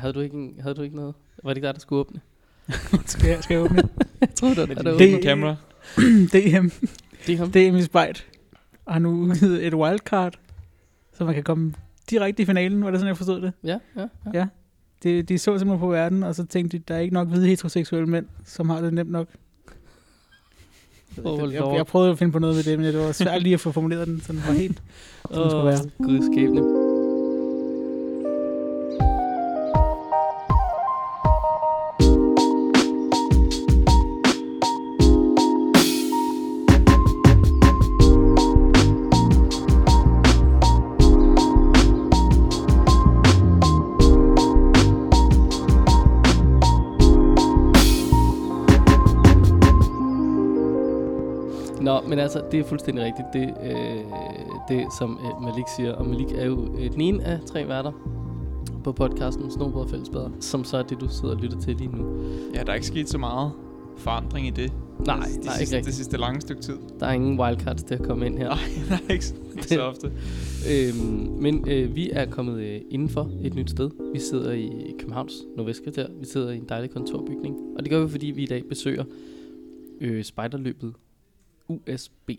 Havde du ikke noget? Var det ikke der skulle åbne? Skal jeg åbne? Jeg troede, det var det. DM-kamera. DMI Spiders har nu udgivet et wildcard, så man kan komme direkte i finalen. Var det sådan, jeg forstod det? Ja. De så simpelthen på verden, og så tænkte de, der er ikke nok hvide heteroseksuelle mænd, som har det nemt nok. Jeg prøvede at finde på noget ved det, men det var svært lige at få formuleret den, så den var helt, som den skulle være. Guds skæbne. Men altså, det er fuldstændig rigtigt, det som Malik siger. Og Malik er jo den ene af tre værter på podcasten Snobod og Fællesbader, som så er det, du sidder og lytter til lige nu. Ja, der er ikke sket så meget forandring i det. Det sidste lange stykke tid. Der er ingen wildcards til at komme ind her. Nej, der er ikke så ofte. Men vi er kommet indenfor et nyt sted. Vi sidder i Københavns Norvæskriget der. Vi sidder i en dejlig kontorbygning. Og det gør vi, fordi vi i dag besøger spejderløbet. USB.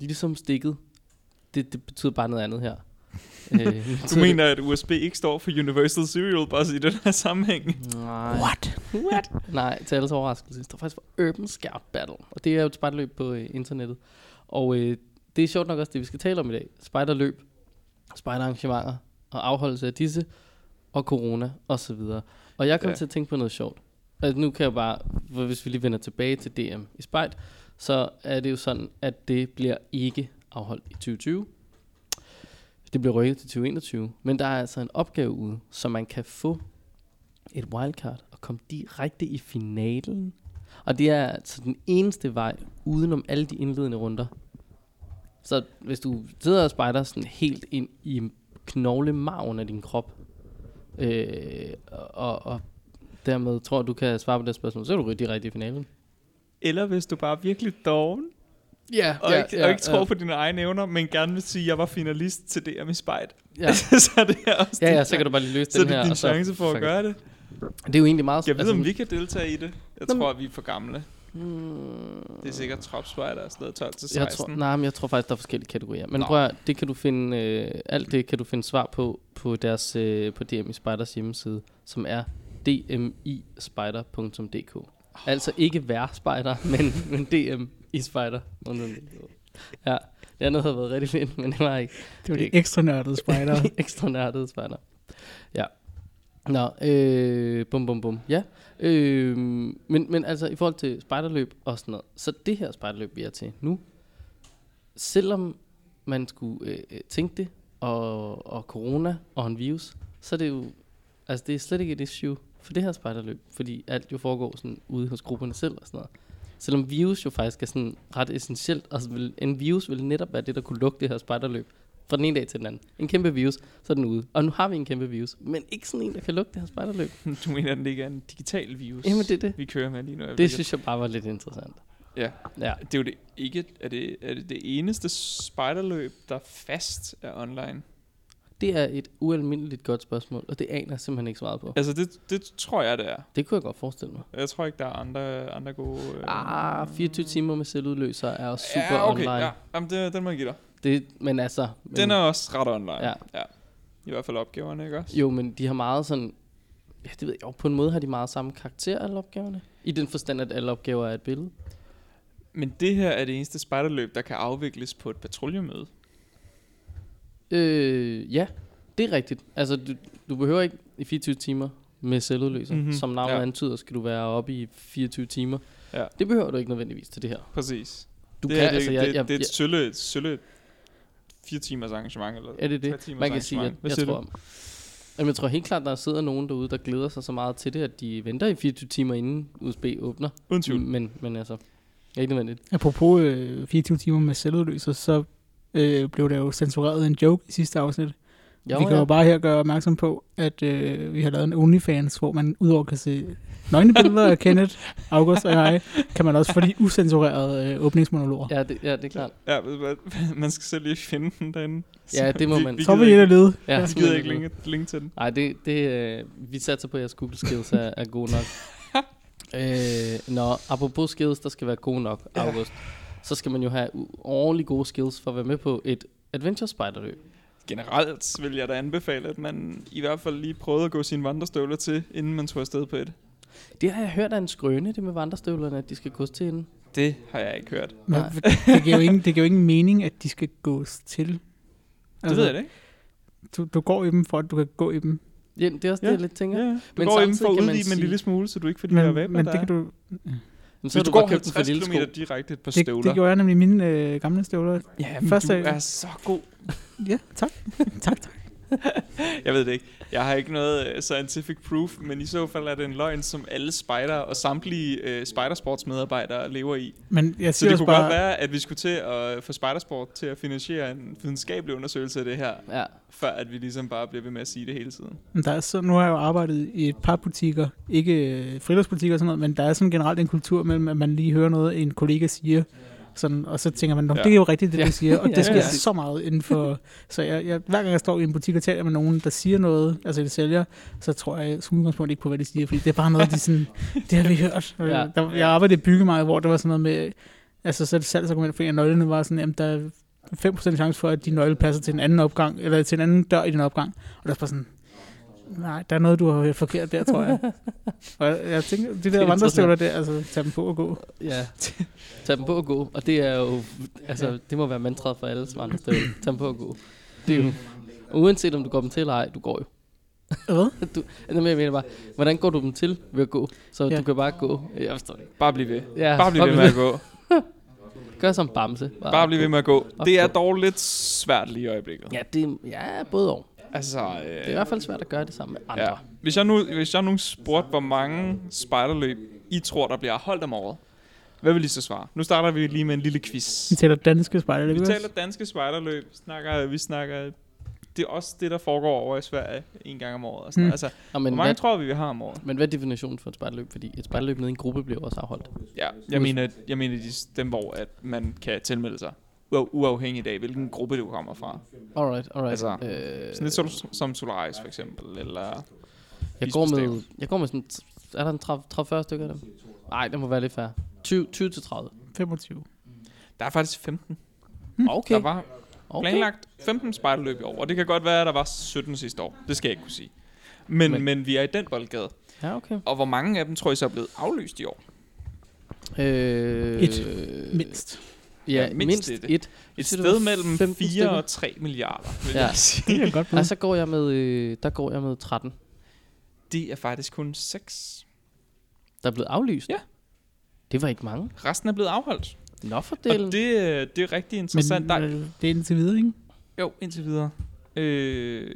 Ligesom stikket. Det betyder bare noget andet her. Du mener, at USB ikke står for Universal Serial Bus i den her sammenhæng? Nej. What? Nej, til alles overraskelse. Det står faktisk for Open Scout Battle. Og det er jo et spejderløb på internettet. Og det er sjovt nok også det, vi skal tale om i dag. Spejderløb, spejderarrangementer og afholdelse af disse, og corona osv. Og jeg kom til at tænke på noget sjovt. Altså, nu kan jeg bare, hvis vi lige vender tilbage til DM i Spejt, så er det jo sådan, at det bliver ikke afholdt i 2020. Det bliver rykket til 2021. Men der er altså en opgave ude, så man kan få et wildcard og komme direkte i finalen. Og det er altså den eneste vej udenom alle de indledende runder. Så hvis du sidder og spejder sådan helt ind i knoglemagen af din krop, og dermed tror du kan svare på det spørgsmål, så er du rykke direkte i finalen. Eller hvis du bare er virkelig doven, og ikke tror på dine egne evner, men gerne vil sige, at jeg var finalist til DM i Spejt. Ja. Så det er også så kan du bare lige løse så den her. Så det er din chance for at gøre det. Det er jo egentlig meget... Jeg ved, om vi kan deltage i det. Jeg tror, at vi er for gamle. Det er sikkert tropspejder og sådan noget 12-16. Jeg tror faktisk, der er forskellige kategorier. Men prøv, det kan du finde, alt det kan du finde svar på deres på DMI Spiders hjemmeside, som er dmispider.dk. Altså ikke værspejder, men DM i spejder. Ja, det andet havde været rigtig fedt, men det var ikke. Det var de ekstra nørdede spejder. Ja. Bum. Ja. Men altså i forhold til spejderløb og sådan noget, så det her spejderløb, vi er til nu, selvom man skulle tænke det, og corona og en virus, så er det jo, altså det er slet ikke et issue for det her spejderløb, fordi alt jo foregår sådan ude hos grupperne selv og sådan noget. Selvom virus jo faktisk er sådan ret essentielt, og altså en virus ville netop være det, der kunne lukke det her spejderløb fra den ene dag til den anden. En kæmpe virus, så er den ude. Og nu har vi en kæmpe virus, men ikke sådan en, der kan lukke det her spejderløb. Du mener, den ikke er en digital virus? Jamen det er det. Vi kører med lige nu. Det synes jeg bare var lidt interessant. Ja. Det er jo det ikke, er det det eneste spejderløb, der fast er online? Det er et ualmindeligt godt spørgsmål, og det aner jeg simpelthen ikke svaret på. Altså, det tror jeg, det er. Det kunne jeg godt forestille mig. Jeg tror ikke, der er andre gode... 24 timer med selvudløser er også super online. Ja, okay. Jamen, den må jeg give dig. Men altså... Den er også ret online. Ja. I hvert fald opgaverne, ikke også? Jo, men de har meget sådan... Ja, det ved jeg jo. På en måde har de meget samme karakter, alle opgaverne. I den forstand, at alle opgaver er et billede. Men det her er det eneste spejderløb, der kan afvikles på et patruljemøde. Ja, det er rigtigt. Altså, du behøver ikke i 24 timer med selvudløser. Mm-hmm. Som navnet antyder, skal du være oppe i 24 timer. Ja. Det behøver du ikke nødvendigvis til det her. Præcis. Det er et sølle 4 timers arrangement. Eller er det det? Man kan sige, at jeg tror helt klart, der sidder nogen derude, der glæder sig så meget til det, at de venter i 24 timer, inden USB åbner. Uden tvivl. Men altså, ikke nødvendigt. Apropos 24 timer med selvudløser, så blev der jo censureret en joke i sidste afsnit. Jo, vi kan jo bare her gøre opmærksom på, at vi har lavet en OnlyFans, hvor man udover kan se nøgnebilleder af Kenneth, August og jeg, kan man også få de usensurerede åbningsmonologer. Ja, det er klart. Ja, man skal selv lige finde den derinde. Ja, det må man. Så vil I et af lede. Ja, vi gider ikke link til den. Nej, vi satser på, at jeres Google skills er gode nok. Når apropos skills, der skal være gode nok, August, så skal man jo have ordentligt gode skills for at være med på et Adventure Spejlerliga. Generelt vil jeg da anbefale, at man i hvert fald lige prøvede at gå sine vandrestøvler til, inden man tog afsted på et. Det har jeg hørt af en skrøne, det med vandrestøvlerne, at de skal gås til inden. Det har jeg ikke hørt. Nej. Det giver jo ingen mening, at de skal gås til. Altså, det ved jeg det ikke. Du går i dem for, at du kan gå i dem. Ja, det er også det, jeg lidt tænker. Ja. Du går i dem for at udvide dem en lille smule, så du ikke får de her vaber. Men det kan du... Ja. Men så du går 50 km direkte et par støvler. Det gjorde jeg nemlig mine gamle støvler. Ja, men du er så god. Ja, tak. tak. Jeg ved det ikke. Jeg har ikke noget scientific proof, men i så fald er det en løgn, som alle spejdere og samtlige spejdersportsmedarbejdere lever i. Men jeg så det kunne godt være, at vi skulle til at få spejdersport til at finansiere en videnskabelig undersøgelse af det her, før at vi ligesom bare bliver ved med at sige det hele tiden. Men der er så, nu har jeg jo arbejdet i et par butikker, ikke friluftsbutikker og sådan noget, men der er sådan generelt en kultur mellem, at man lige hører noget, en kollega siger, sådan, og så tænker man, det er jo rigtigt, det du siger, og det sker så meget inden for... Så jeg, hver gang jeg står i en butik og taler med nogen, der siger noget, altså det sælger, så tror jeg som udgangspunkt ikke på, hvad de siger, fordi det er bare noget, de sådan, det har vi hørt. Ja. Jeg arbejdede i byggemarked, hvor der var sådan noget med, altså så er det salgsargument, fordi nøglerne var sådan, jamen der er 5% chance for, at de nøgle passer til en anden opgang, eller til en anden dør i den opgang, og der er bare sådan... Nej, der er noget, du har hørt forkert der, tror jeg. Og jeg tænker, de der vandrestøvler der, altså, tag dem på og gå. Ja, tag dem på og gå. Og det er jo, altså, det må være mantraet for alle vandrestøvler. Tag dem på og gå. Det er jo, uanset om du går dem til eller ej, du går jo. Hvad? Jeg mener bare, hvordan går du dem til ved at gå? Så du kan bare gå. Jeg forstår det. Bare bliv ved. Ja, bare bliv ved med at gå. Gør som Bamse. Bare bliv ved med at gå. Det er dog lidt svært lige i øjeblikket. Ja, det er både og. Altså, det er i hvert fald svært at gøre det sammen med andre. Ja. Hvis jeg nu spurgte, hvor mange spejderløb I tror, der bliver holdt om året, hvad vil I så svare? Nu starter vi lige med en lille quiz. Vi taler danske spejderløb. Vi taler danske spejderløb. Vi snakker... Det er også det, der foregår over i Sverige en gang om året. Og sådan. Altså, hvor mange tror vi har om året? Men hvad er definitionen for et spejderløb? Fordi et spejderløb nede i en gruppe bliver også afholdt. Ja, jeg mener dem, hvor at man kan tilmelde sig. Uafhængig af, hvilken gruppe du kommer fra. Alright. Altså, sådan lidt som Solaris for eksempel, eller... Jeg går med sådan... Er der en 30-40 stykker af dem? Nej, det må være lidt færre. 20-30. 25. Der er faktisk 15. Okay. Der var planlagt 15 spejderløb i år, og det kan godt være, at der var 17 sidste år. Det skal jeg ikke kunne sige. Men vi er i den boldgade. Ja, okay. Og hvor mange af dem, tror I så er blevet aflyst i år? Et. Mindst. Ja, mindst et. Et sted mellem 4 stykker? Og 3 milliarder, vil jeg sige. Det er godt. Og så går jeg med, der går jeg med 13. Det er faktisk kun 6. Der er blevet aflyst? Ja. Det var ikke mange. Resten er blevet afholdt. Nå for delen. Og det er rigtig interessant. Men det er indtil videre, ikke? Jo, indtil videre.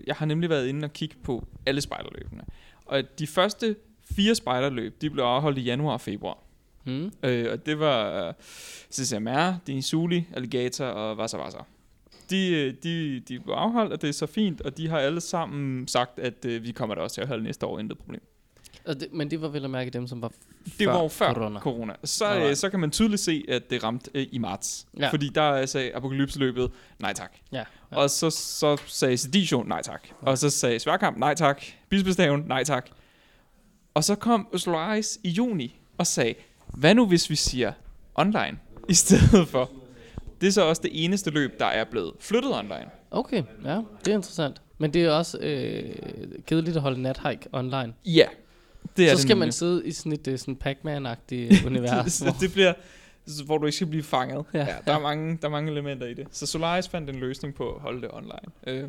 Jeg har nemlig været inde og kigge på alle spejderløbene. Og de første 4 spejderløb, de blev afholdt i januar og februar. Og det var C.C.M.R., D.N.S.U.L.I., Alligator og vassar. De blev afholdt, og det er så fint, og de har alle sammen sagt, at vi kommer da også til at holde næste år, intet problem. Men det var vel at mærke dem, som var før corona. Så kan man tydeligt se, at det ramte i marts. Ja. Fordi der sagde Apokalypsløbet, nej tak. Ja. Og så sagde sedition, nej tak. Ja. Og så sagde sværkamp, nej tak. Bispestaven, nej tak. Og så kom Østlorais i juni og sagde, hvad nu, hvis vi siger online i stedet for? Det er så også det eneste løb, der er blevet flyttet online. Okay, ja, det er interessant. Men det er også kedeligt at holde nathike online. Ja, det er så det. Så skal man sidde i sådan et sådan Pac-Man-agtigt univers. det bliver, hvor du ikke skal blive fanget. Ja. Ja, der er mange elementer i det. Så Solaris fandt en løsning på at holde det online.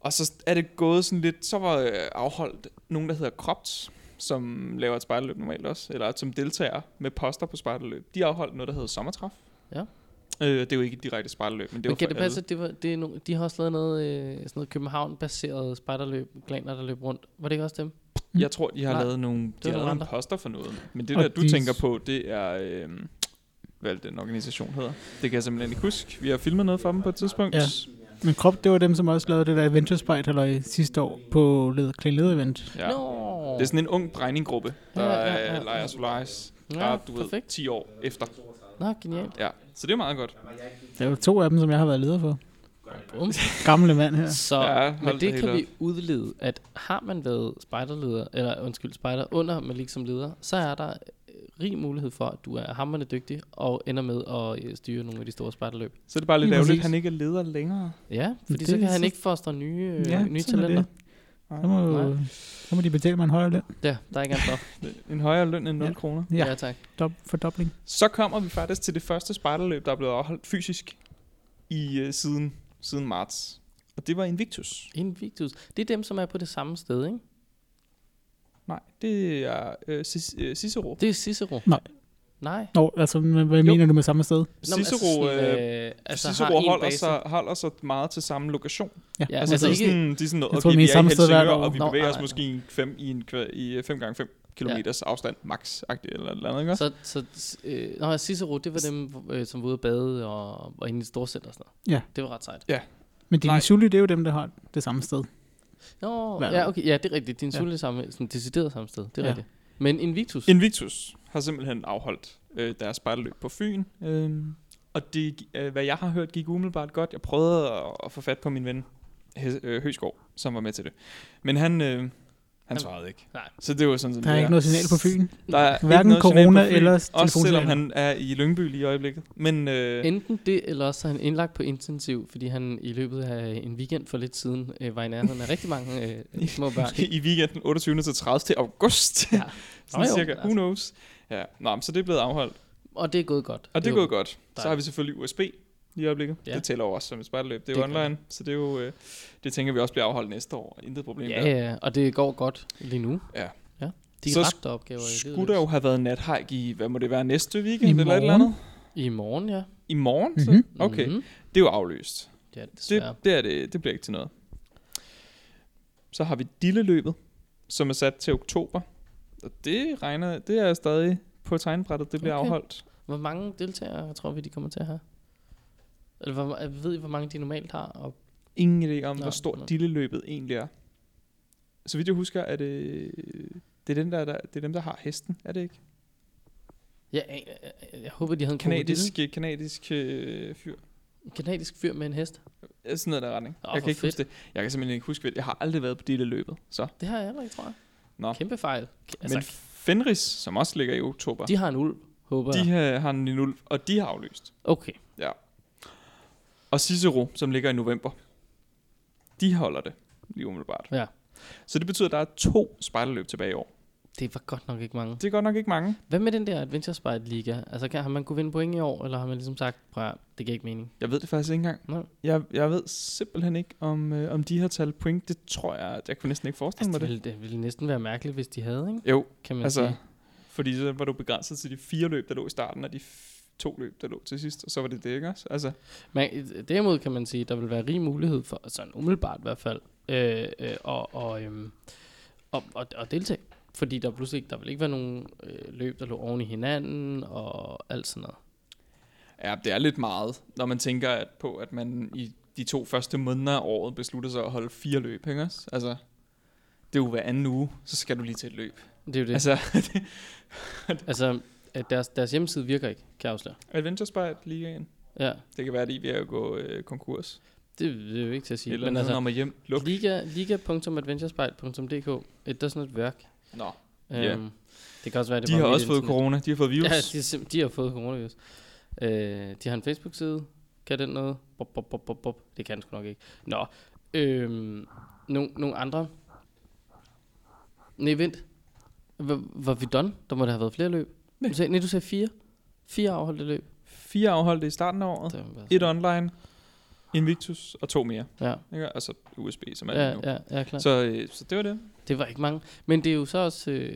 Og så er det gået sådan lidt, så var afholdt nogen, der hedder Krops, som laver et spejderløb normalt også, eller som deltager med poster på spejderløb. De afholdt noget, der hedder Sommertræf. Ja. Det er jo ikke et direkte spejderløb, men det var for alle. Men kan det passe, at de har også lavet noget, sådan noget København-baseret spejderløb, klandrer, der løb rundt. Var det ikke også dem? Jeg tror, de har lavet nogle, de har lavet nogle poster for noget. Men det, du tænker på, det er... hvad den organisation hedder. Det kan jeg simpelthen ikke huske. Vi har filmet noget for dem på et tidspunkt. Ja. Men Krop, det var dem, som også lavede det der Adventure Spejlerliga sidste år på Klænleder-event. Ja. No. Det er sådan en ung drenninggruppe, der leger Solaris. Bare, du ved, 10 år efter. Nå, genialt. Ja, så det er meget godt. Der er jo 2 af dem, som jeg har været leder for. Gamle mand her. Så ja, men det kan vi udlede, at har man været spejderleder, eller undskyld, spejder under Malik som leder, så er der rig mulighed for, at du er hammerende dygtig og ender med at styre nogle af de store spejderløb. Så er det bare lidt ærgerligt, at han ikke er leder længere. Ja, fordi det så kan han ikke fostre nye talenter. Så må de betale mig en højere løn. Ja, der er ikke andet for. En højere løn end 0 kroner. Ja, tak. Fordobling. Så kommer vi faktisk til det første spejderløb, der er blevet afholdt fysisk i siden marts. Og det var Invictus. Invictus. Det er dem, som er på det samme sted, ikke? Nej, det er Cicero. Det er Cicero. Nej. Nå, altså, hvad mener du med samme sted? Cicero holder sig meget til samme lokation. Ja. Ja, altså ikke sådan, de er sådan noget, okay, vi er i Helsingør, og vi bevæger os måske 5x5 kilometers afstand, max-agtigt eller andet, ikke? Så Cicero, det var dem, som var ude og bade og var inde i et storcenter og sådan noget. Ja. Det var ret sejt. Ja. Men D.N.S.U.L.I., det er jo dem, der har det samme sted. Nå, ja, okay. Ja, det er rigtigt. D.N.S.U.L.I. er samme, sådan decideret samme sted. Det er rigtigt. Men Invictus har simpelthen afholdt deres spejderløb på Fyn. Og det, hvad jeg har hørt, gik umiddelbart godt. Jeg prøvede at få fat på min ven Høgsgaard, som var med til det. Men han svarede ikke. Nej. Så det var sådan der er ikke noget signal på Fyn. Der er hverken ikke noget corona eller telefon. Også selvom han er i Lyngby lige i øjeblikket. Men enten det, eller også er han indlagt på intensiv, fordi han i løbet af en weekend for lidt siden var i nærheden af rigtig mange små børn. I weekenden 28. til 30. til august. Ja. Sådan cirka. Who knows? Ja. Nå, så det er blevet afholdt. Og det er gået godt. Så har vi selvfølgelig USB lige i øjeblikket. Ja. Det tæller over som et spejderløb. Det er online, godt. Så det er jo det tænker vi også bliver afholdt næste år. Intet problem der. Ja, og det går godt lige nu. Ja. De så rette opgaver. Skulle der jo have været nathajk i, hvad må det være, næste weekend eller et eller andet? I morgen, ja. I morgen? Mm-hmm. Så? Okay. Mm-hmm. Det er jo aflyst. Ja, det bliver ikke til noget. Så har vi dilleløbet, som er sat til oktober. Og det er stadig på tegnbrættet, det bliver afholdt. Hvor mange deltagere tror vi, de kommer til at have? Eller jeg ved I, hvor mange de normalt har? Og ingen idé om, hvor stort dilleløbet egentlig er. Så vidt jeg husker, er det er dem, der har hesten, er det ikke? Ja, jeg håber, de havde en kanadisk fyr med en hest. Sådan noget der retning. Jeg kan ikke huske det. Jeg kan simpelthen ikke huske det. Jeg har aldrig været på dilleløbet, så. Det har jeg heller ikke, tror jeg. Nå. Kæmpe fejl. Men Fenris, som også ligger i oktober. De har en ulv, håber jeg. De har en ulv, og de har aflyst. Okay. Ja. Og Cicero, som ligger i november, de holder det lige umiddelbart. Ja. Så det betyder, at der er 2 spejderløb tilbage i år. Det var godt nok ikke mange. Hvad med den der Adventure Spejlerliga? Altså, har man kunne vinde point i år, eller har man ligesom sagt, prøv det giver ikke mening? Jeg ved det faktisk ikke engang. Nej. Jeg ved simpelthen ikke, om de har talt point. Det tror jeg, at jeg kunne næsten ikke forestille mig det. Det ville næsten være mærkeligt, hvis de havde, ikke? Jo, kan man sige. Fordi så var du begrænset til de 4 løb, der lå i starten, og de 2 løb, der lå til sidst, og så var det det, ikke også? Altså. Men derimod kan man sige, der vil være rig mulighed for, altså umiddelbart i hvert fald, og deltage. Fordi der pludselig der vil ikke være nogen løb, der lå oven i hinanden, og alt sådan noget. Ja, det er lidt meget, når man tænker at man i de 2 første måneder af året beslutter sig at holde 4 løb, ikke også? Altså, det er jo hver anden uge, så skal du lige til et løb. Det er jo det. Altså, deres hjemmeside virker ikke, kan jeg afsløre. Adventure Spejlerligaen. Ja. Det kan være, at I er ved at gå konkurs. Det er jo ikke til at sige. Eller noget, når man hjem. Liga.adventurespejl.dk. It doesn't work. Nå. Det kan også være, det de har også fået corona. De har fået virus. Ja, de har fået coronavirus. De har en Facebook-side. Kan den noget? Bop. Det kan den sgu nok ikke. Nå. Nogle andre. Nej, vent. Var vi done? Der må det have været flere løb. Nej, du sagde 4. 4 afholdte løb. 4 afholdte i starten af året. 1 online, Invictus og 2 mere. Ja. Ikke? Altså USB, som er nu. Ja, klart. Så det var det. Det var ikke mange. Men det er jo så også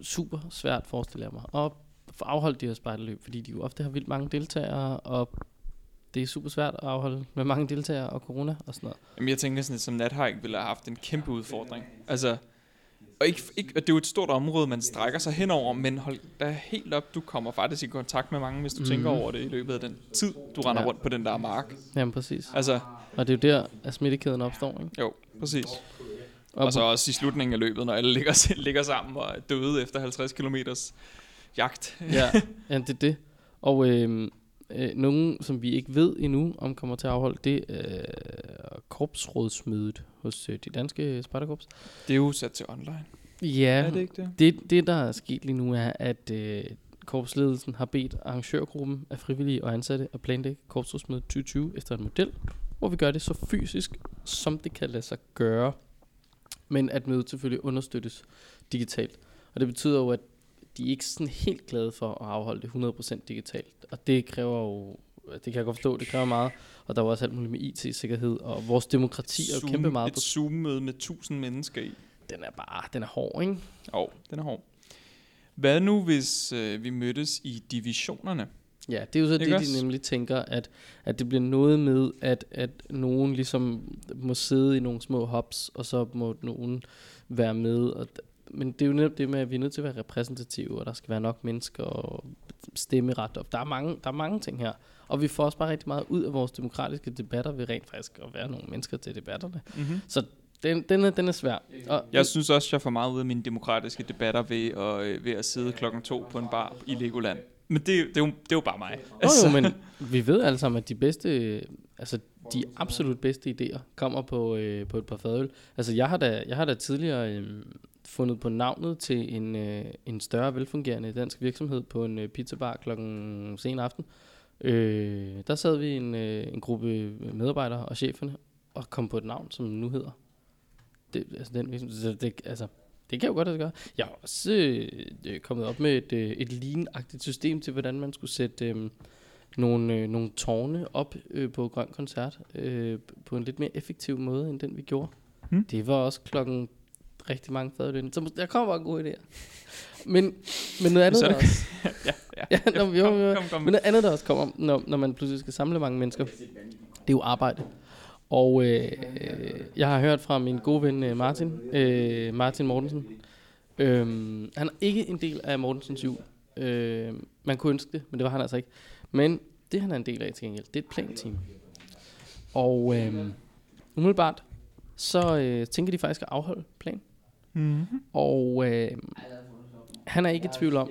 super svært, forestiller jeg mig, at afholde de her spejderløb, fordi de jo ofte har vildt mange deltagere, og det er super svært at afholde med mange deltagere og corona og sådan noget. Jamen jeg tænker sådan lidt, som nathajk ville have haft en kæmpe udfordring. Altså... Og det er jo et stort område, man strækker sig henover, men hold da helt op, du kommer faktisk i kontakt med mange, hvis du tænker over det i løbet af den tid, du render rundt på den der mark. Jamen præcis. Altså, Og det er jo der, at smittekæden opstår, ikke? Jo, præcis. Og så også i slutningen af løbet, når alle ligger sammen og er døde efter 50 kilometers jagt. Ja, det er det. Og nogen, som vi ikke ved endnu, om kommer til at afholde, det er korpsrådsmødet hos de danske spejderkorps. Det er jo sat til online. Ja, er det, ikke det? Det der er sket lige nu er, at korpsledelsen har bedt arrangørgruppen af frivillige og ansatte at planlægge korpsrådsmødet 2020 efter en model, hvor vi gør det så fysisk, som det kan lade sig gøre, men at mødet selvfølgelig understøttes digitalt. Og det betyder jo, at de ikke sådan helt glade for at afholde det 100% digitalt. Og det kræver jo, det kan jeg godt forstå, det kræver meget. Og der var også alt muligt med IT-sikkerhed, og vores demokrati er jo kæmpe meget på. Et Zoom-møde med 1000 mennesker i. Den er hård, ikke? Jo, den er hård. Hvad nu, hvis vi mødtes i divisionerne? Ja, det er jo så det, de nemlig tænker, at det bliver noget med, at nogen ligesom må sidde i nogle små hubs, og så må nogen være med. Og men det er jo netop det med, at vi er nødt til at være repræsentative, og der skal være nok mennesker og stemmeret op. Der er mange ting her. Og vi får også bare rigtig meget ud af vores demokratiske debatter ved rent faktisk at være nogle mennesker til debatterne. Mm-hmm. Så den er svær. Og jeg synes også, jeg får meget ud af mine demokratiske debatter ved at sidde klokken 2 på en bar i Legoland. Men det er jo bare mig. Altså. Jo, men vi ved alle sammen, at de bedste, altså de absolut bedste idéer kommer på et par fadøl. Altså jeg har da tidligere fundet på navnet til en større velfungerende dansk virksomhed på en pizzabar klokken sen aften. Der sad vi en gruppe medarbejdere og cheferne og kom på et navn, som nu hedder. Det kan jo godt at gøre. Jeg har også kommet op med et lean-agtigt system til, hvordan man skulle sætte nogle tårne op på Grøn Koncert på en lidt mere effektiv måde, end den vi gjorde. Hmm. Det var også klokken rigtig mange fadølinde. Så der kommer bare gode idéer. Men noget andet der også. Men noget andet der også kommer, når man pludselig skal samle mange mennesker. Det er jo arbejde. Og jeg har hørt fra min gode ven Martin Mortensen. Han er ikke en del af Mortensens jul. Man kunne ønske det, men det var han altså ikke. Men det han er en del af til gengæld, det er et planteam. Og umiddelbart så tænker de faktisk at afholde plan. Mm-hmm. Og han er ikke i tvivl om,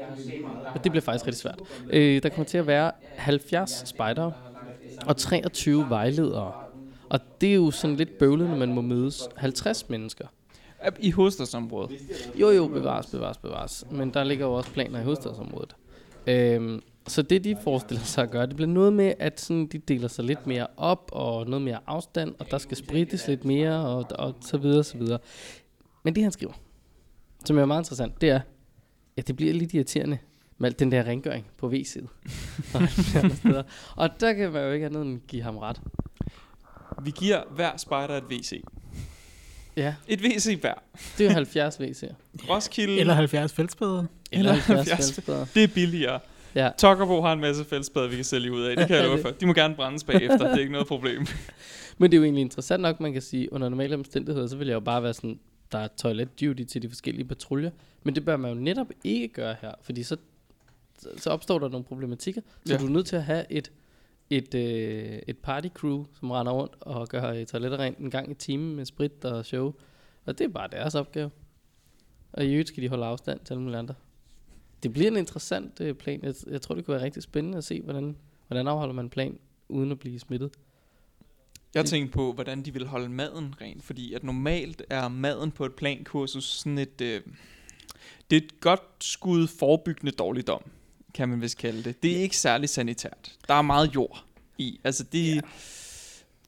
og det bliver faktisk rigtig svært. Der kommer til at være 70 spejdere og 23 vejledere. Og det er jo sådan lidt bøvlet, når man må mødes 50 mennesker. I hovedstadsområdet? Jo, bevares. Men der ligger jo også planer i hovedstadsområdet. Så det, de forestiller sig at gøre, det bliver noget med, at sådan, de deler sig lidt mere op, og noget mere afstand, og der skal sprittes lidt mere, og så videre. Men det, han skriver, som er meget interessant, det er, at det bliver lidt irriterende med alt den der rengøring på WC'et. Og der kan man jo ikke have noget, end give ham ret. Vi giver hver spejder et WC. Ja. Et WC hver. Det er 70 WC'er. Roskilde. Eller 70 fællesbader. Det er billigere. Ja. Tokkerbo har en masse fællesbader, vi kan sælge ud af. Det kan jeg love for. De må gerne brændes bagefter. Det er ikke noget problem. Men det er jo egentlig interessant nok, man kan sige, under normale omstændigheder, så vil jeg jo bare være sådan, der er toilet duty til de forskellige patruljer. Men det bør man jo netop ikke gøre her, fordi så opstår der nogle problematikker. Så du er nødt til at have et partycrew, som render rundt og gør toiletter rent en gang i timen med sprit og show. Og det er bare deres opgave. Og i øvrigt skal de holde afstand til alle mulige andre. Det bliver en interessant plan. Jeg tror, det kunne være rigtig spændende at se, hvordan afholder man en plan uden at blive smittet. Jeg tænkte på, hvordan de vil holde maden ren, fordi at normalt er maden på et plankursus sådan et... det er et godt skud forebyggende dårligdom, kan man vist kalde det. Det er ikke særlig sanitært. Der er meget jord i. Altså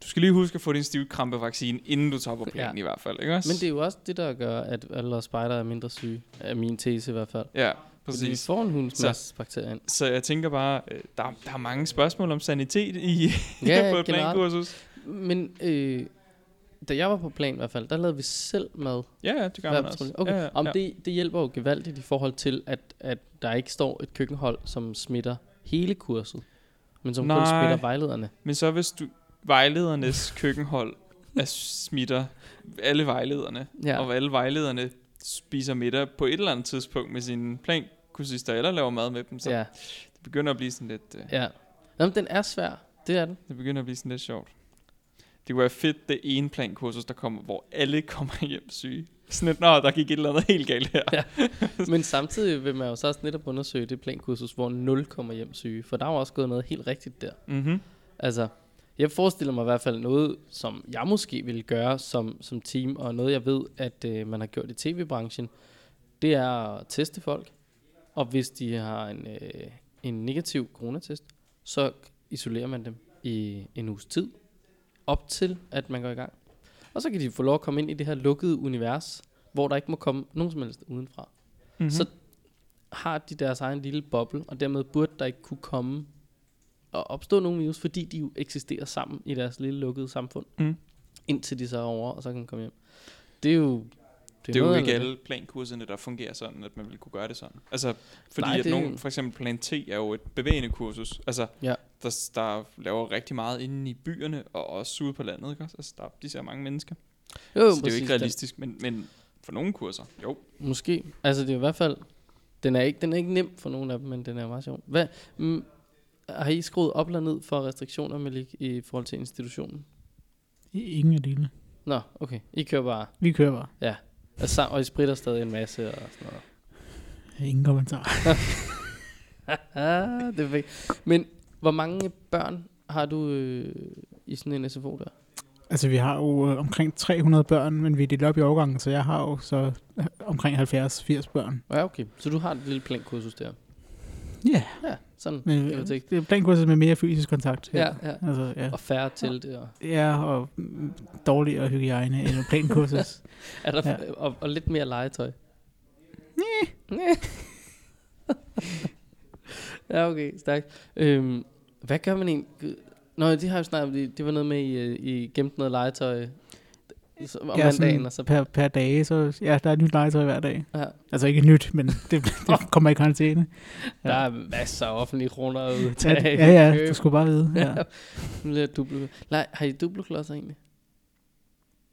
du skal lige huske at få din stivkrampevaccine, inden du tager på planen i hvert fald, ikke også? Men det er jo også det, der gør, at alle spejdere er mindre syge, af min tese i hvert fald. Ja, præcis. Fordi vi får en hundsmasse bakterier ind. Så jeg tænker bare, der er mange spørgsmål om sanitet på et plankursus. Men da jeg var på plan i hvert fald, der lavede vi selv mad. Ja, det gør man også. Okay. Ja. Det hjælper jo gevaldigt i forhold til, at der ikke står et køkkenhold, som smitter hele kurset, men som kun smitter vejlederne. Men så hvis du vejledernes køkkenhold smitter alle vejlederne, og alle vejlederne spiser middag på et eller andet tidspunkt med sine plankursister, eller laver mad med dem, så det begynder at blive sådan lidt... Ja, men den er svær. Det er den. Det begynder at blive sådan lidt sjovt. Det kunne være fedt, det ene plankursus, der kommer, hvor alle kommer hjem syge. Sådan et, nå, der gik et eller andet helt galt her. Ja. Men samtidig vil man jo så også netop undersøge det plankursus, hvor 0 kommer hjem syge. For der er jo også gået noget helt rigtigt der. Mm-hmm. Altså, jeg forestiller mig i hvert fald noget, som jeg måske ville gøre som team, og noget jeg ved, at man har gjort i tv-branchen, det er at teste folk. Og hvis de har en negativ coronatest, så isolerer man dem i en uges tid, op til at man går i gang. Og så kan de få lov at komme ind i det her lukkede univers, hvor der ikke må komme nogen som helst udenfra. Mm-hmm. Så har de deres egen lille boble, og dermed burde der ikke kunne komme og opstå nogle virus, fordi de jo eksisterer sammen i deres lille lukkede samfund, indtil de så er over, og så kan man komme hjem. Det er jo... Det er jo ikke alle plankurserne, der fungerer sådan, at man ville kunne gøre det sådan. Altså, fordi nej, at nogen, for eksempel plan T er jo et bevægende kursus, altså, ja, der laver rigtig meget inde i byerne, og også ude på landet, ikke også? Altså, der de ser mange mennesker. Jo, så det er jo ikke realistisk, men for nogle kurser, jo. Måske. Altså, det er i hvert fald, den er ikke nem for nogen af dem, men den er meget sjov. Hvad, har I skruet op eller ned for restriktioner, Malik, i forhold til institutionen? Ingen af delene. Nå, okay. I kører bare? Vi kører bare. Ja. Altså, og I spritter stadig en masse og sådan noget. Ingen kommentar. Det er fedt. Men hvor mange børn har du i sådan en SFO der? Altså vi har jo omkring 300 børn, men vi er delt op i årgangen, så jeg har jo så omkring 70-80 børn. Ja, okay. Så du har et lille plankursus der? Yeah. Ja. Sådan. Men, det er plankursus med mere fysisk kontakt. Ja, ja. Altså, ja. Og færre til det. Og... ja, og dårligere hygiejne end plankursus. Er der ja. og lidt mere legetøj? Næh. Ja, okay, stærkt. Hvad gør man egentlig? Nå, det har jo snart, det var noget med, I gemte noget legetøj om mandagen. Og så... per dag, så ja, der er et nyt legetøj hver dag. Ja. Altså ikke nyt, men det kommer i karantæne. Ja. Der er masser af offentlige kroner ud til. Ja, du skulle bare vide. Ja. Ja. Har I dubloklodser egentlig?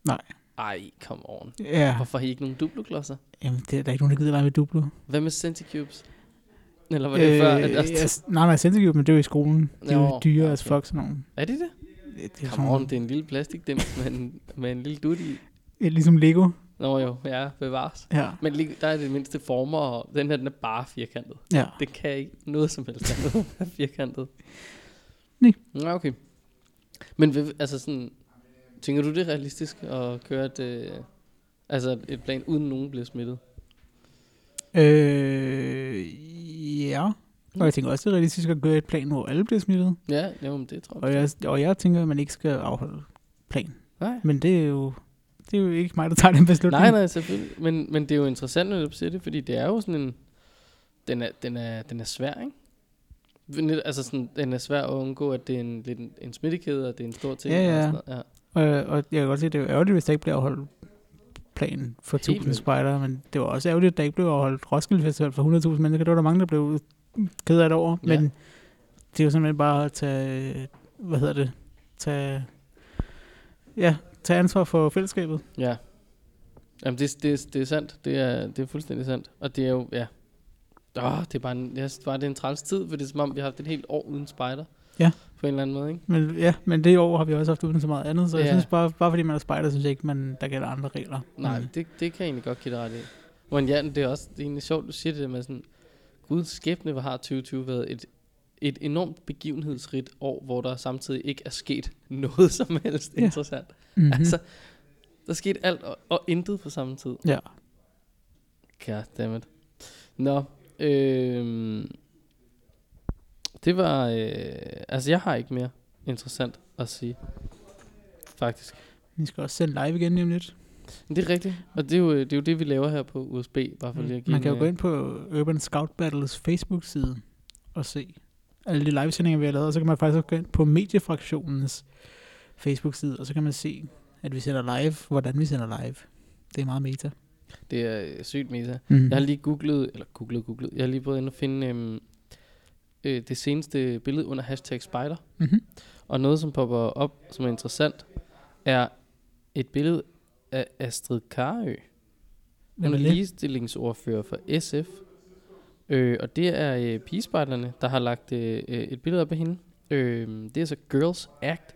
Nej. Ej, kom on. Ja. Hvorfor har I ikke nogen dubloklodser? Jamen, der er ikke nogen, der gider lege med dublo. Hvad med centicubes? Eller var det før? Nej, centicube, men det er jo i skolen. Det er jo dyre, okay. As fuck sådan nogen. Er det det? Come on, det er en lille plastikdims med en lille dut i. Ligesom Lego. Nå jo, ja, bevares. Ja. Men der er det mindste former, og den her, den er bare firkantet. Ja. Det kan ikke noget som helst andet være firkantet. Nej. Nå, okay. Men altså sådan, tænker du det er realistisk at køre et plan, uden nogen bliver smittet? Ja. Og jeg tænker også, det er realistisk at gøre et plan, hvor alle bliver smittet. Ja, jamen det tror jeg. Og jeg tænker, at man ikke skal afholde plan. Nej. Men det er jo ikke mig, der tager den beslutning. Nej, selvfølgelig. Men det er jo interessant, når du siger det, fordi det er jo sådan en... Den er svær, ikke? Altså sådan, den er svær at undgå, at det er en smittekæde, og det er en stor ting. Ja. Og sådan noget. Ja. Og jeg kan godt se, at det er jo ærgerligt, hvis der ikke bliver afholdt plan for 1000 spejdere, men det var også ærgerligt, at der ikke blev afholdt Roskilde Festival for 100.000 mennesker. Der var der mange, der blev ked af det over, men det er jo simpelthen bare at tage, tage ansvar for fællesskabet. Ja. Jamen det er sandt, det er fuldstændig sandt, og det er jo, ja, det er bare en træls tid, for det er som om, vi har haft et helt år uden spejder. Ja. På en eller anden måde, ikke? Men, ja, men det år har vi også haft uden så meget andet, så jeg synes bare fordi man er spejder, synes jeg ikke, der gælder andre regler. Nej, det kan jeg egentlig godt give dig ret i. Men ja, det er også egentlig sjovt, du siger det med sådan, gud, skæbne, hvor har 2020 været et enormt begivenhedsrigt år, hvor der samtidig ikke er sket noget som helst interessant. Mm-hmm. Altså, der skete alt og intet på samme tid. Ja. Goddammit. Nå, det var, altså jeg har ikke mere interessant at sige, faktisk. Vi skal også sende live igen lige lidt. Det er rigtigt, og det er jo det, vi laver her på USB. Bare for lige at give man kan jo gå ind på Open Scout Battles Facebook-side og se alle de livesendinger, vi har lavet, og så kan man faktisk også gå ind på mediefraktionens Facebook-side, og så kan man se, at vi sender live, hvordan vi sender live. Det er meget meta. Det er sygt meta. Mm. Jeg har lige googlet, jeg har lige prøvet at finde det seneste billede under hashtag spider, og noget, som popper op, som er interessant, er et billede af Astrid Carøe. Hun er ligestillingsordfører for SF. Og det er pigespejlerne, der har lagt et billede op af hende. Det er så Girls Act.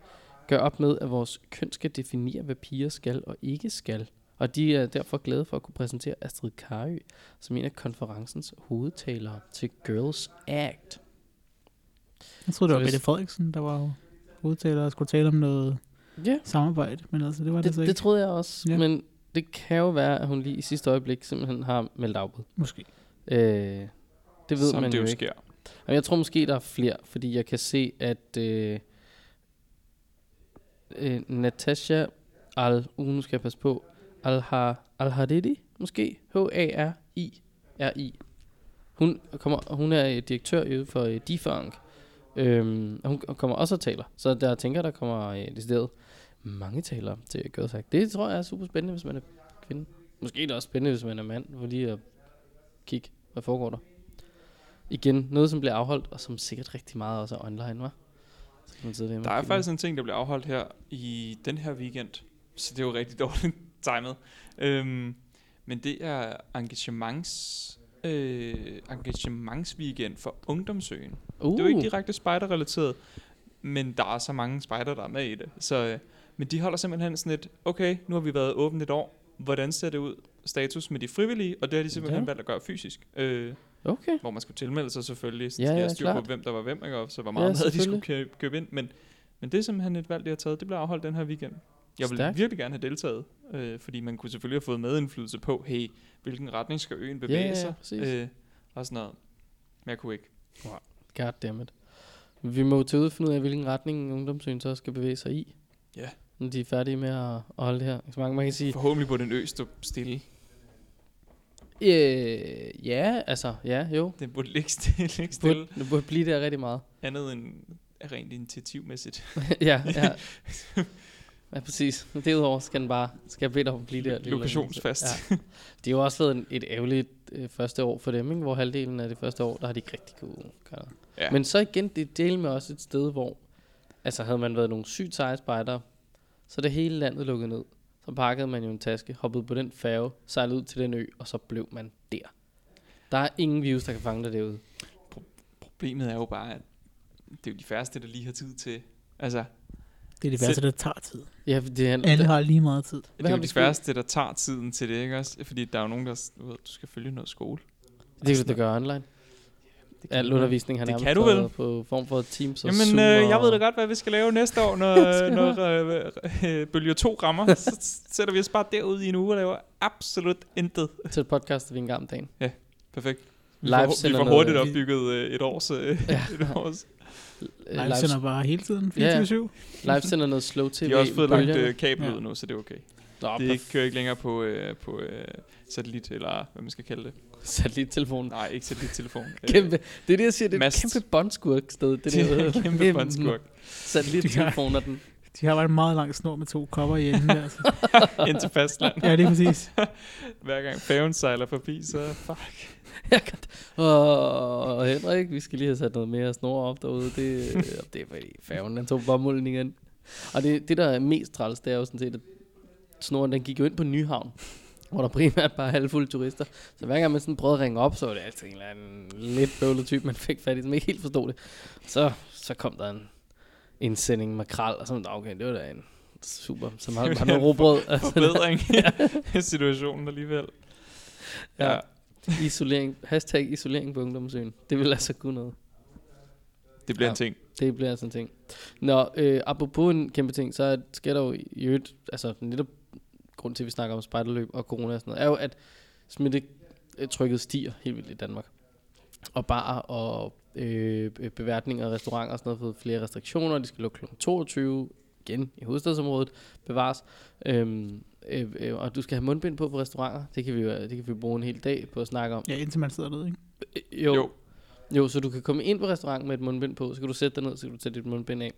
gør op med, at vores køn skal definere, hvad piger skal og ikke skal. Og de er derfor glade for at kunne præsentere Astrid Carøe som en af konferencens hovedtalere til Girls Act. Jeg tror det var Mette Frederiksen, der var hovedtaler og skulle tale om noget samarbejde. Men altså, det var det så ikke. Det troede jeg også, men det kan jo være, at hun lige i sidste øjeblik simpelthen har meldt afbud. Måske. Det ved som man det jo ikke. Jamen, jeg tror måske, der er flere, fordi jeg kan se, at Natasha nu skal jeg passe på, Al-Hariri, måske? H-A-R-I-R-I. Hun er direktør for Difank. Hun kommer også og taler. Så der tænker, der kommer decideret mange talere til at gøre sig. Det tror jeg er super spændende, hvis man er kvinde. Måske er det også spændende, hvis man er mand, for lige at kigge, hvad foregår der. Igen, noget som bliver afholdt, og som sikkert rigtig meget også er online, var. Der er faktisk en ting, der bliver afholdt her i den her weekend. Så det er jo rigtig dårligt timet. Men det er engagementsweekend for Ungdomsøen. Det er jo ikke direkte spejderrelateret, men der er så mange spejder, der er med i det. Så, men de holder simpelthen sådan et, okay, nu har vi været åbent et år. Hvordan ser det ud? Status med de frivillige, og det har de simpelthen valgt at gøre fysisk. Okay. Hvor man skulle tilmelde sig selvfølgelig, så jeg styr på, hvem der var hvem, og så hvor meget mad de skulle købe ind. Men det er simpelthen et valg, de har taget. Det bliver afholdt den her weekend. Jeg ville virkelig gerne have deltaget, fordi man kunne selvfølgelig have fået medindflydelse på, hey, hvilken retning skal øen bevæge sig? Ja, og sådan noget. Men jeg kunne ikke. Wow. Goddammit. Vi må jo til at finde ud af, hvilken retning Ungdomsøen så skal bevæge sig i. Ja. Yeah. Når de er færdige med at holde det her. Man kan sige, forhåbentlig på den ø stå stille. Den burde ligge stille. Den burde blive der rigtig meget. Andet end rent initiativmæssigt. Ja, præcis. Derudover skal den bare bede dig om at blive der. Lokationsfast. Ja. Det er jo også været et ærgerligt første år for dem, ikke? Hvor halvdelen af det første år, der har de ikke rigtig gode karakter. Ja. Men så igen, det delte med også et sted, hvor altså havde man været nogle sygt seje spejdere, så det hele landet lukket ned. Så pakkede man jo en taske, hoppede på den færge, sejlede ud til den ø, og så blev man der. Der er ingen virus, der kan fange dig derude. Problemet er jo bare, at det er jo de færreste, der lige har tid til. Altså, det er det værste, der tager tid. Ja, alle har lige meget tid. Det er jo det værste, der tager tiden til det, ikke også? Fordi der er jo nogen, der du skal følge noget skole. Det kan du da gøre online. Al undervisning har nærmest været på form for Teams og Zoom. Jamen, jeg ved da godt, hvad vi skal lave næste år, når bølge 2 rammer. Så sætter vi os bare derude i en uge og laver absolut intet. Til et podcast, vi en gang om dagen. Ja, perfekt. Vi får hurtigt opbygget et års. Live sender bare hele tiden 24/7. Live sender noget slow tv. De har også fået lagt kabel ud nu, så det er okay. Det kører ikke længere på, på satellit, eller hvad man skal kalde det. Satellittelefonen? Nej, ikke satellittelefon. Kæmpe, det er det, jeg siger, det er kæmpe båndskurk sted. Det er kæmpe båndskurk. Satellittelefoner, den. De har været meget lang snor med 2 kopper i enden der. Altså. Ind til fastland. Ja, det er præcis. Hver gang færgen sejler forbi, så fuck. Henrik, vi skal lige have sat noget mere snor op derude. Det er fordi færgen, den tog bomulden igen. Og det der er mest træls, det er jo sådan set, at snoren, den gik jo ind på Nyhavn, hvor der primært bare halvfulde turister. Så hver gang man sådan prøvede at ringe op, så var det altid en eller anden lidt bøvlet type, man fik fat i, som ikke helt forstod det. Så kom der en sending makrel, og sådan, okay, det var da en super, som har noget rugbrød. Forbedring i situationen alligevel. Ja. Isolering, #isolering på Ungdomsøen. Det vil altså kunne noget. Det bliver en ting. Det bliver altså en ting. Nå, apropos en kæmpe ting, så sker der jo i øvrigt, altså netop grund til, at vi snakker om spejderløb og corona og sådan noget, er jo, at smittetrykket stiger helt vildt i Danmark. Og barer og beværtninger og restauranter og sådan noget har fået flere restriktioner. De skal lukke kl. 22 igen i hovedstadsområdet, bevares. Og du skal have mundbind på restauranter. Det kan vi bruge en hel dag på at snakke om. Ja, indtil man sidder ned, ikke? Jo, så du kan komme ind på restauranten med et mundbind på, så kan du sætte dig ned, så kan du tage dit mundbind af.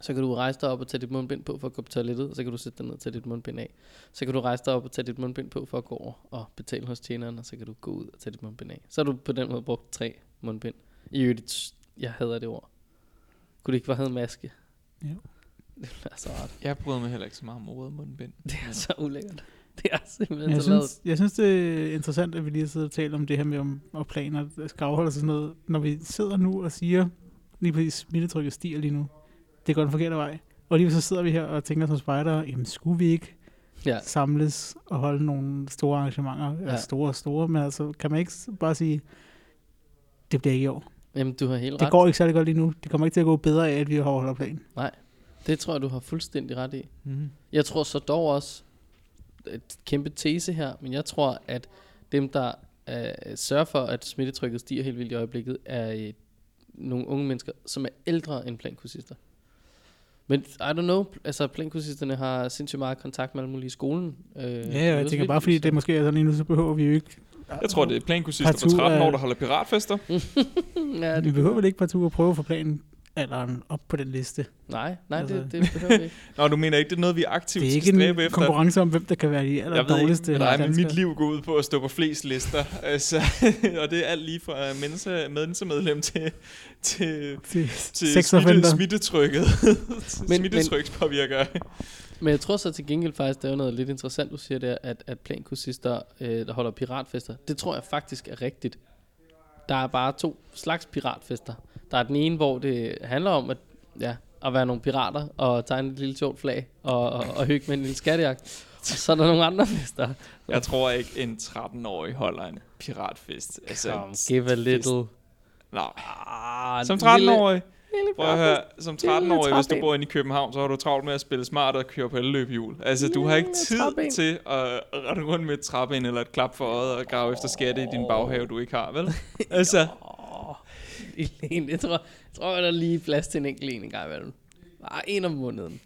Så kan du rejse dig op og tage dit mundbind på for at gå på toilettet, og så kan du sætte dig ned og tage dit mundbind af. Så kan du rejse dig op og tage dit mundbind på for at gå over og betale hos tjeneren, og så kan du gå ud og tage dit mundbind af. Så har du på den måde brugt 3 mundbind. I øvrigt, jeg hader det ord. Kunne det ikke bare have en maske? Jo. Det er så rart. Jeg bryder mig heller ikke så meget om ordet mundbind. Det er så ulækkert. Det er simpelthen jeg synes, det er interessant, at vi lige sidder og taler om det her med om planer, skravhold og sådan noget. Når vi sidder nu og siger, lige præcis smittetrykket stiger lige nu, det går den forkerte vej. Og lige så sidder vi her og tænker som spejdere, jamen skulle vi ikke samles og holde nogle store arrangementer? Ja. Store, men altså kan man ikke bare sige, det bliver ikke i år. Jamen du har helt ret. Det går ikke særlig godt lige nu. Det kommer ikke til at gå bedre af, at vi har overholdt planen. Nej, det tror jeg, du har fuldstændig ret i. Mm-hmm. Jeg tror så dog også, et kæmpe tese her, men jeg tror, at dem, der sørger for, at smittetrykket stiger helt vildt i øjeblikket, er nogle unge mennesker, som er ældre end plankursister. Men I don't know, altså plankursisterne har sindssygt meget kontakt med alle mulige i skolen. Jeg tænker bare, fordi det måske er sådan en, så behøver vi jo ikke... Jeg tror, det er plankursister på 13 år, der holder piratfester. Ja, vi behøver vel ikke partout at prøve for planen. Alderen op på den liste. Nej, altså. det behøver vi ikke. Nå, du mener ikke, det er noget, vi aktivt skal stræbe efter? Det er ikke en konkurrence om, hvem der kan være de aller dårligste. Nej, men mit liv går ud på at stå på flest lister. Altså, og det er alt lige fra menneskemedlem til smittetrykket. Smittetrykspåvirker. Men jeg tror så til gengæld faktisk, der er noget lidt interessant, du siger der, at plankursister, der holder piratfester, det tror jeg faktisk er rigtigt. Der er bare to slags piratfester. Der er den ene, hvor det handler om at være nogle pirater og tegne et lille sjovt flag og hygge med en lille skattejagt. Og så er der nogle andre fester. Jeg tror ikke, en 13-årig holder en piratfest. Altså, give a little. Nej. Som 13-årig. Prøv at høre, som 13-årig, hvis du bor inde i København, så har du travlt med at spille smart og køre på elløbehjul. Altså, du har ikke tid til at rette rundt med et trappen eller et klap for øjet og grave efter skatte i din baghave, du ikke har, vel? Altså... Jeg tror, der er lige plads til en enkelt en gang imellem. Bare en om måneden.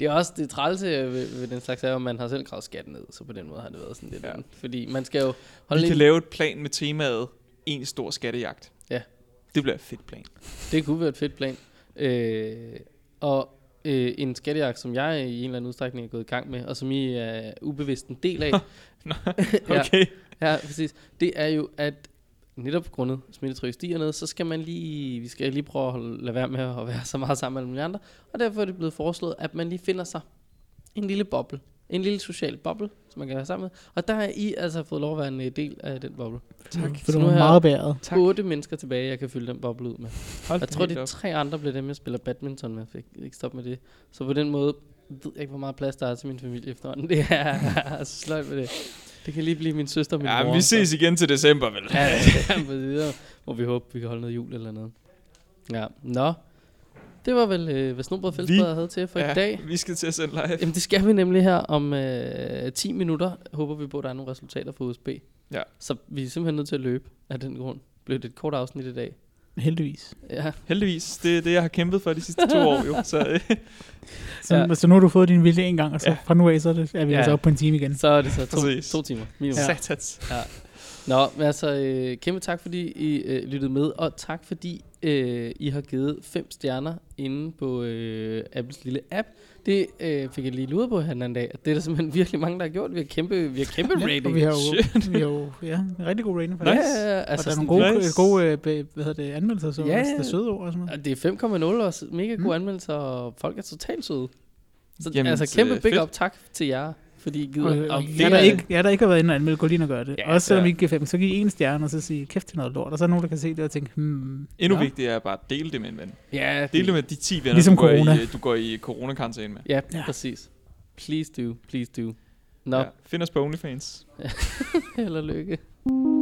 Det er også det trælse ved den slags af, at man har selv gravet skatten ned, så på den måde har det været sådan lidt. Ja. Fordi man skal jo holde... Vi kan lave et plan med temaet, en stor skattejagt. Ja. Det bliver et fedt plan. Det kunne være et fedt plan. Og en skattejagt, som jeg i en eller anden udstrækning er gået i gang med, og som I er ubevidst en del af. Okay. Ja, præcis. Det er jo, at netop grundet smittetryk stiger ned, så skal man lige, vi skal lige prøve at lade være med at være så meget sammen med alle mulige andre. Og derfor er det blevet foreslået, at man lige finder sig en lille boble. En lille social boble, som man kan være sammen med. Og der har I altså fået lov at være en del af den boble. Tak. For nu har jeg 8 mennesker tilbage, jeg kan fylde den boble ud med. Jeg tror, de 3 andre blev dem, jeg spiller badminton med. Jeg fik ikke stoppe med det. Så på den måde ved jeg ikke, hvor meget plads der er til min familie efterhånden. Det er altså sløjt med det. Det kan lige blive min søster og min mor. Vi ses igen til december, vel? Ja, hvor vi håber, vi kan holde noget jul eller noget. Ja, nå. Det var vel, hvad Snobod og Fællesbader havde til for i dag. Vi skal til at sende live. Jamen, det skal vi nemlig her om 10 minutter. Håber vi på, at der er nogle resultater fra USB. Ja. Så vi er simpelthen nødt til at løbe af den grund. Blev det et kort afsnit i dag? Heldigvis. Ja. Heldigvis. Det er det, jeg har kæmpet for de sidste 2 år, jo. Så nu har du fået din vilje en gang, og så fra nu af, så er vi altså oppe på en time igen. Så er det så 2 timer. Satans. Ja. Nå, men altså, kæmpe tak, fordi I lyttede med, og tak, fordi I har givet 5 stjerner inde på Apples lille app. Det fik jeg lige luret på her den anden dag. Det er der simpelthen virkelig mange, der har gjort. Vi har kæmpe rating. Vi har en rigtig god rating. Nice. Ja. Altså, og der er nogle gode anmeldelser, så også, der er søde ord og sådan noget. Det er 5,0 og mega gode anmeldelser, og folk er totalt søde. Så jamen, altså, kæmpe big up tak til jer. Fordi I gider. Jeg der ikke har været inde og anmelde, gå lige og gøre det. Ja, også selvom I ikke giver 5, så giver I 1 stjerne, og så siger kæft til noget lort. Og så er nogen, der kan se det og tænke, Endnu vigtigere er bare at dele det med en ven. Ja, dele det med de 10 venner, ligesom du går i coronakarantæne med. Ja, præcis. Please do. Nå. Ja, find os på OnlyFans. Held og lykke.